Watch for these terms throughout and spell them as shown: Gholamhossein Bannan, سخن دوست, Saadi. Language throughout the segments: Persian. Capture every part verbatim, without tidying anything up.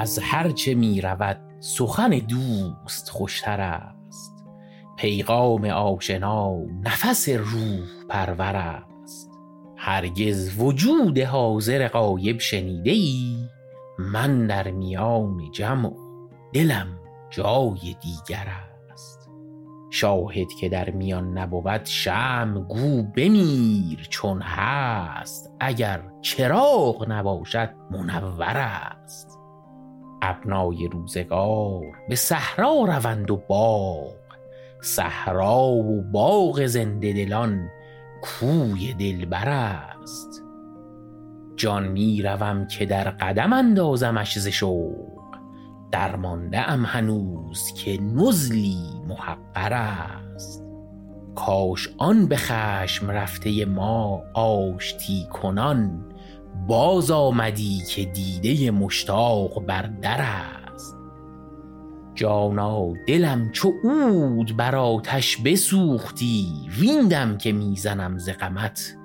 از هر چه می رود سخن دوست خوشتر است. پیغام آشنا نفس روح پرور است. هرگز وجود حاضر غایب شنیده ای؟ من در میان جمع دلم جای دیگر است. شاهد که در میان نبود شمع گو بمیر چون هست، اگر چراغ نباشد منور است. ابنای روزگار به صحرا روند و باغ، صحرا و باغ زنده دلان کوی دلبر است. جان می روم که در قدم اندازمش ز شوق، درمانده ام هنوز که نزلی محقر است. کاش آن به خشم رفته ما آشتی کنان باز آمدی که دیده مشتاق بر در است. جانا دلم چو عود بر آتش بسوختی، ویندم که میزنم ز غمت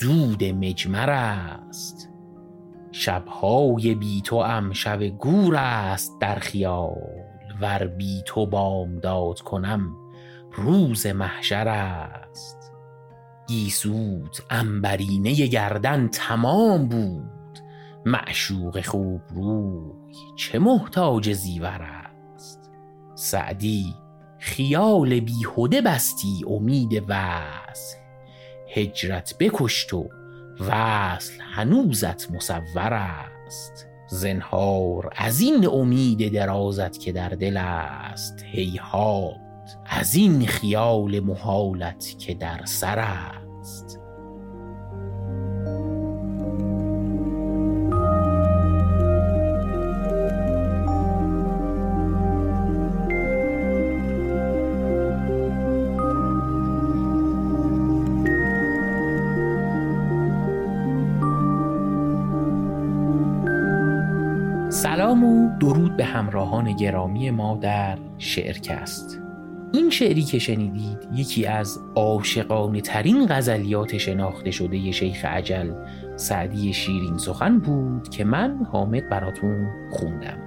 دود مجمر است. شبهای بی تو ام شب گور است در خیال، ور بی تو بامداد کنم روز محشر است. گیسوت عنبرینه گردن تمام بود، معشوق خوب روی چه محتاج زیور است. سعدی خیال بیهوده بستی امید وصل، هجرت بکشت و وصل هنوزت مصور است. زنهار از این امید درازت که در دل است، هیهات از این خیال محالت که در سر است. سلام و درود به همراهان گرامی ما در شعرکست. این شعری که شنیدید یکی از عاشقانه ترین غزلیات شناخته شده شیخ اجل سعدی شیرین سخن بود که من حامد براتون خوندم.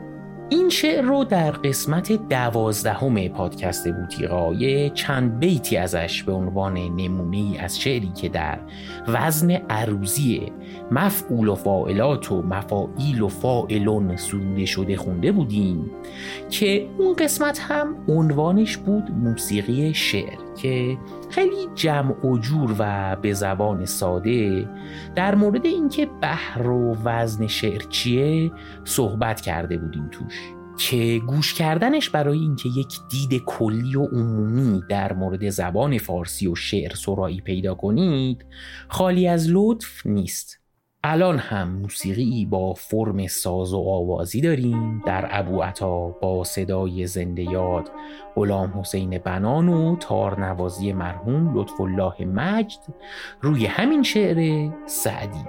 این شعر رو در قسمت دوازدهم پادکست بوتیقایه چند بیتی ازش به عنوان نمونه‌ای از شعری که در وزن عروضی مفعول و فاعلات و مفاعیل و فاعلون سروده شده خونده بودیم که اون قسمت هم عنوانش بود موسیقی شعر، که خیلی جمع و جور و به زبان ساده در مورد اینکه بحر و وزن شعر چیه صحبت کرده بودیم توش، که گوش کردنش برای اینکه یک دید کلی و عمومی در مورد زبان فارسی و شعر سرایی پیدا کنید خالی از لطف نیست. الان هم موسیقی با فرم ساز و آوازی داریم، در ابوعطا با صدای زنده یاد غلامحسین بنان و تارنوازی مرحوم لطفالله مجد روی همین شعر سعدی.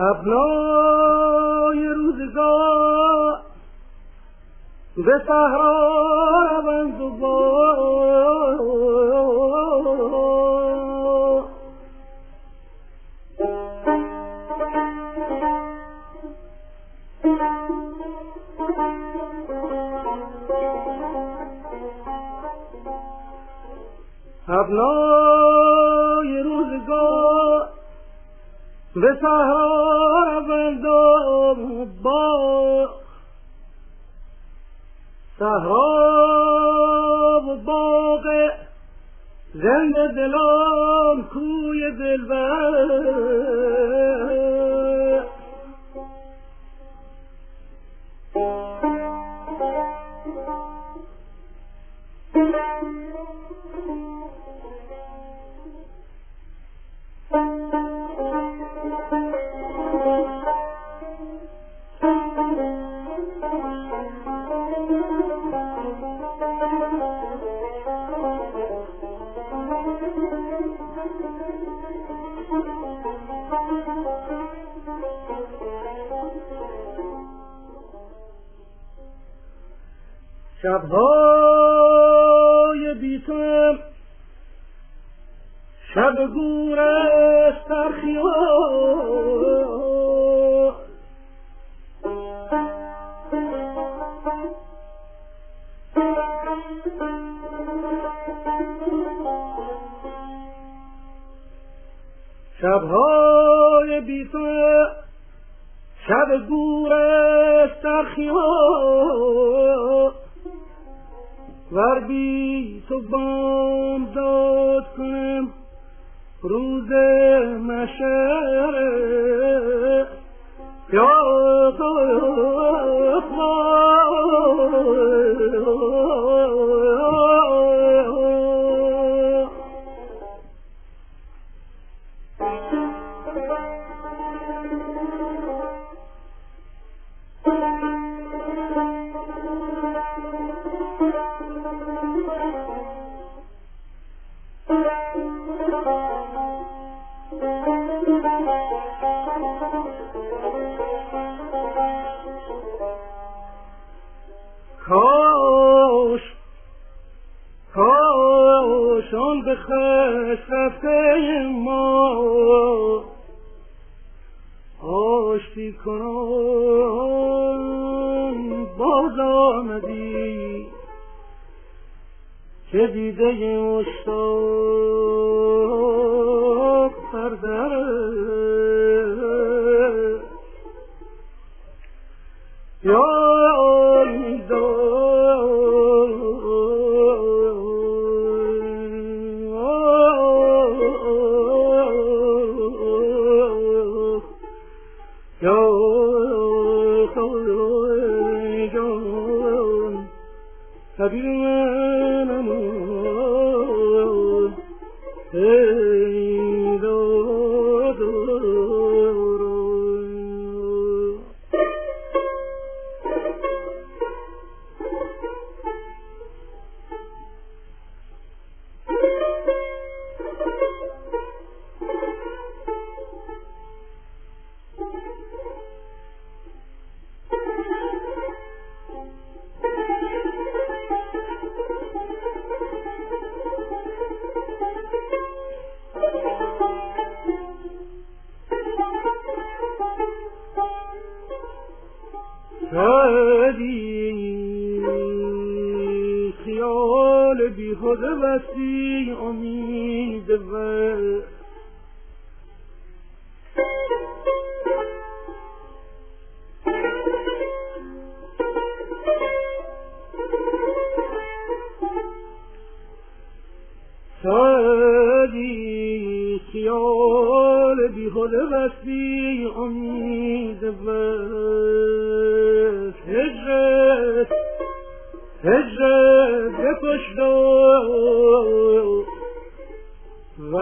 ابنای روزگار به صحرا روند و باغ، ابنای روزگار به صحرا دو با صحرا باغ زنده دلان کوی دلبر شبهای بیتم شب گورش در خیال شبهای بیتم شب گورش در خیال ور بی تو بامداد کنم روز محشر یا تو کاش کاش آن به خشم رفته ما آشتی کنان باز آمدی که دیده مشتاق بردرد یا سادی خیال بیهوده بستی امید بس هجرت هجرت بکش دو و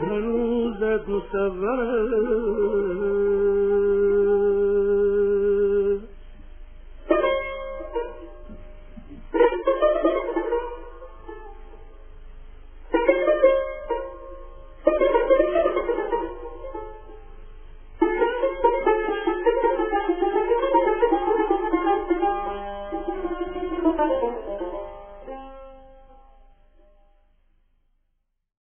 هنوزت مصور